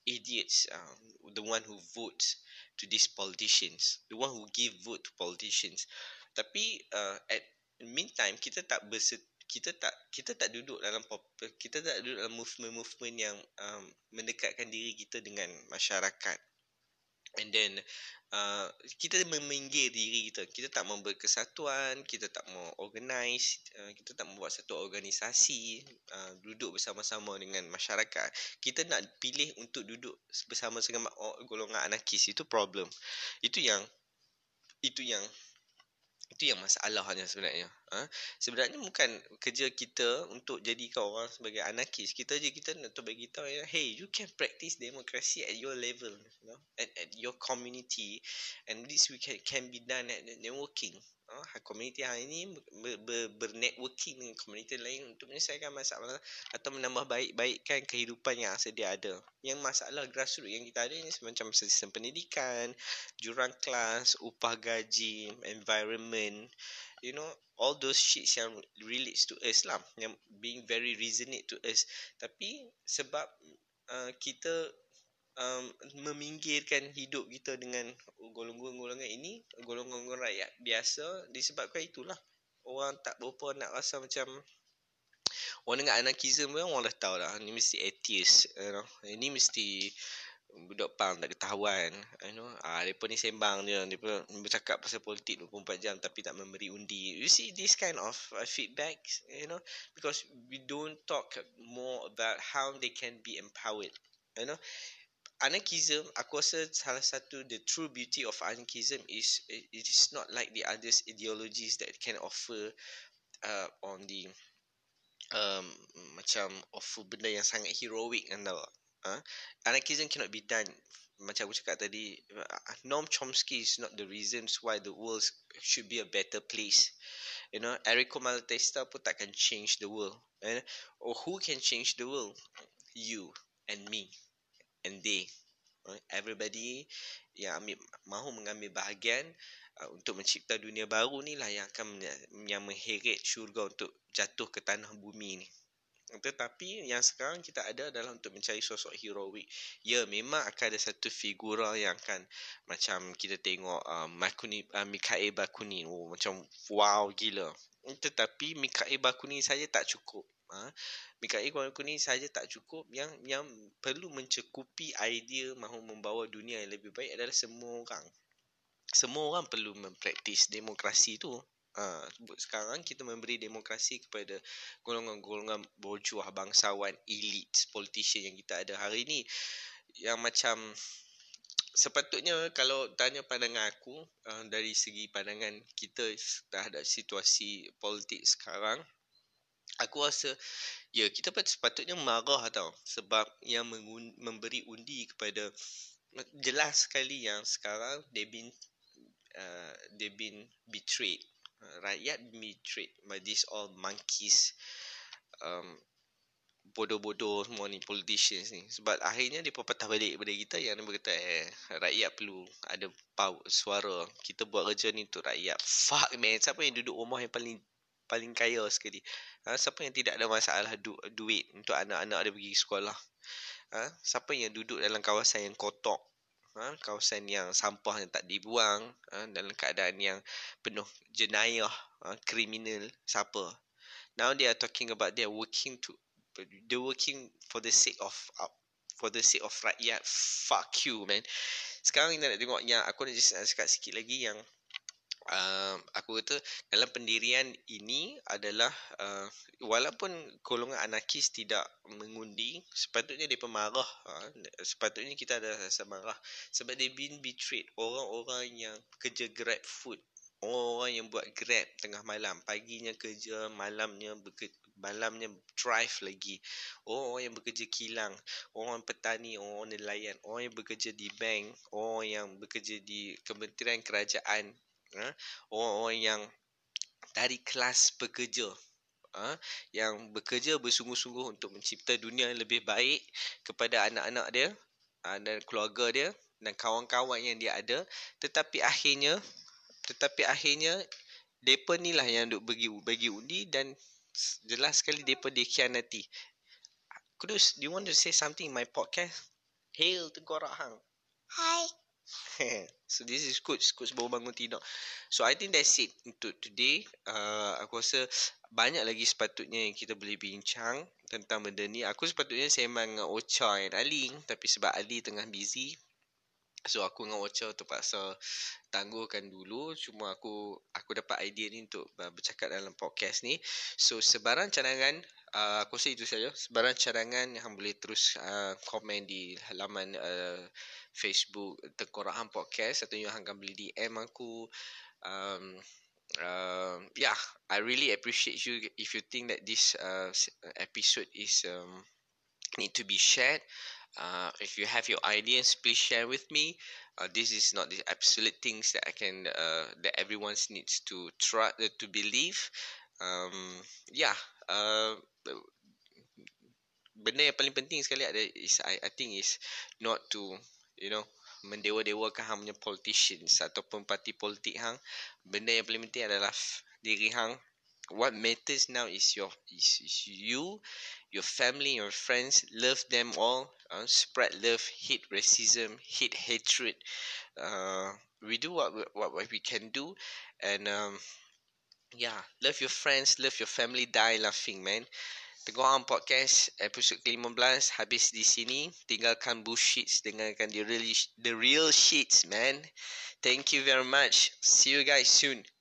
idiots, the one who votes to these politicians, the one who give vote to politicians. Tapi, at meantime, kita tak duduk dalam movement-movement yang mendekatkan diri kita dengan masyarakat. And then kita meminggir diri kita. Kita tak mau berkesatuan, kita tak mau organize, kita tak mau buat satu organisasi duduk bersama-sama dengan masyarakat. Kita nak pilih untuk duduk bersama dengan golongan anarkis. Itu problem. Itu yang masalahnya sebenarnya. Sebenarnya bukan kerja kita untuk jadikan orang sebagai anarkis. Kita je kita nak beritahu, hey, you can practice democracy at your level, you know, at your community, and this we can be done at networking. Komuniti hang ini bernetworking dengan komuniti lain untuk menyelesaikan masalah atau menambah baik-baikkan kehidupan yang sedia ada. Yang masalah grassroots yang kita ada ni macam sistem pendidikan, jurang kelas, upah gaji, environment, you know, all those shits yang relates to us lah, yang being very resonate to us. Tapi sebab kita meminggirkan hidup kita dengan golongan-golongan ini, golongan-golongan rakyat biasa, disebabkan itulah orang tak berapa nak rasa macam orang dengan anarkism pun orang dah tahu dah, ni mesti atheist, you know, ini mesti budak pang tak ketahuan, you know, mereka ni sembang je, mereka bercakap pasal politik 24 jam tapi tak memberi undi. You see this kind of feedback, you know, because we don't talk more about how they can be empowered, you know. Anarchism, aku rasa salah satu the true beauty of anarchism is it is not like the others ideologies that can offer on the macam offer benda yang sangat heroic kan tau. Anarchism cannot be done. Macam aku cakap tadi, Noam Chomsky is not the reasons why the world should be a better place. You know, Errico Malatesta pun takkan change the world. And who can change the world? You and me. And they, everybody yang mahu mengambil bahagian untuk mencipta dunia baru ni lah yang akan yang mengheret syurga untuk jatuh ke tanah bumi ni. Tetapi yang sekarang kita ada adalah untuk mencari sosok heroik. Ya, memang akan ada satu figura yang akan macam kita tengok Mikhail Bakunin. Oh, macam wow gila. Tetapi Mikhail Bakunin saja tak cukup. Mikhail Bakunin saja tak cukup. Yang perlu mencukupi idea mahu membawa dunia yang lebih baik adalah semua orang. Semua orang perlu mempraktis demokrasi tu. Sekarang kita memberi demokrasi kepada golongan-golongan borjuah, bangsawan, elite, politician yang kita ada hari ni. Yang macam sepatutnya kalau tanya pandangan aku, dari segi pandangan kita terhadap situasi politik sekarang, aku rasa ya kita sepatutnya marah tau. Sebab yang memberi undi kepada, jelas sekali yang sekarang they've been betrayed. Rakyat betrayed by these all monkeys, bodoh-bodoh semua ni politicians ni. Sebab akhirnya dia patah balik pada kita yang dia berkata rakyat perlu ada power, suara. Kita buat kerja ni untuk rakyat. Fuck man, siapa yang duduk rumah yang paling kaya sekali? Siapa yang tidak ada masalah duit untuk anak-anak dia pergi sekolah? Siapa yang duduk dalam kawasan yang kotor? Kawasan yang sampah yang tak dibuang, dalam keadaan yang penuh jenayah, kriminal, siapa? Now they are talking about they are working for the sake of rakyat. Fuck you man. Sekarang kita nak tengok yang aku nak just cakap sikit lagi yang aku kata dalam pendirian ini adalah walaupun golongan anarkis tidak mengundi, sepatutnya dia pemarah. Sepatutnya kita ada rasa marah sebab they been betrayed. Orang-orang yang kerja grab food, orang-orang yang buat grab tengah malam, paginya kerja, malamnya drive lagi, orang-orang yang bekerja kilang, orang petani, orang nelayan, orang yang bekerja di bank, orang yang bekerja di kementerian kerajaan, orang-orang yang dari kelas pekerja, yang bekerja bersungguh-sungguh untuk mencipta dunia yang lebih baik kepada anak-anak dia, dan keluarga dia, dan kawan-kawan yang dia ada. Tetapi akhirnya mereka ni lah yang duk bagi undi. Dan jelas sekali mereka dikhianati. Kudus, do you want to say something in my podcast? Hail Tengkorak Hang. Hi. So this is Coach baru bangun tidur. So I think that's it untuk today. Aku rasa banyak lagi sepatutnya yang kita boleh bincang tentang benda ni. Aku sepatutnya sembang dengan Ocha dan Ali, tapi sebab Ali tengah busy, so aku dengan Ocha terpaksa tangguhkan dulu. Cuma aku dapat idea ni untuk bercakap dalam podcast ni. So sebarang cadangan, aku rasa itu saja. Sebarang cadangan yang boleh terus komen di halaman Facebook Tengkorak Hang Podcast. Atau yang hang boleh DM aku. Yeah, I really appreciate you if you think that this episode is need to be shared. If you have your ideas, please share with me. This is not the absolute things that I can that everyone needs to try to believe. Benda yang paling penting sekali ada is I think is not to, you know, mendewa-dewakan hang punya politicians ataupun parti politik hang. Benda yang paling penting adalah diri hang. What matters now is you, your family, your friends. Love them all. Spread love. Hate racism. Hate hatred. We do what we can do, and love your friends, love your family. Die laughing, man. Tengkorak Hang Podcast episode ke-15 habis di sini. Tinggalkan bullshits, dengarkan the real shits, man. Thank you very much. See you guys soon.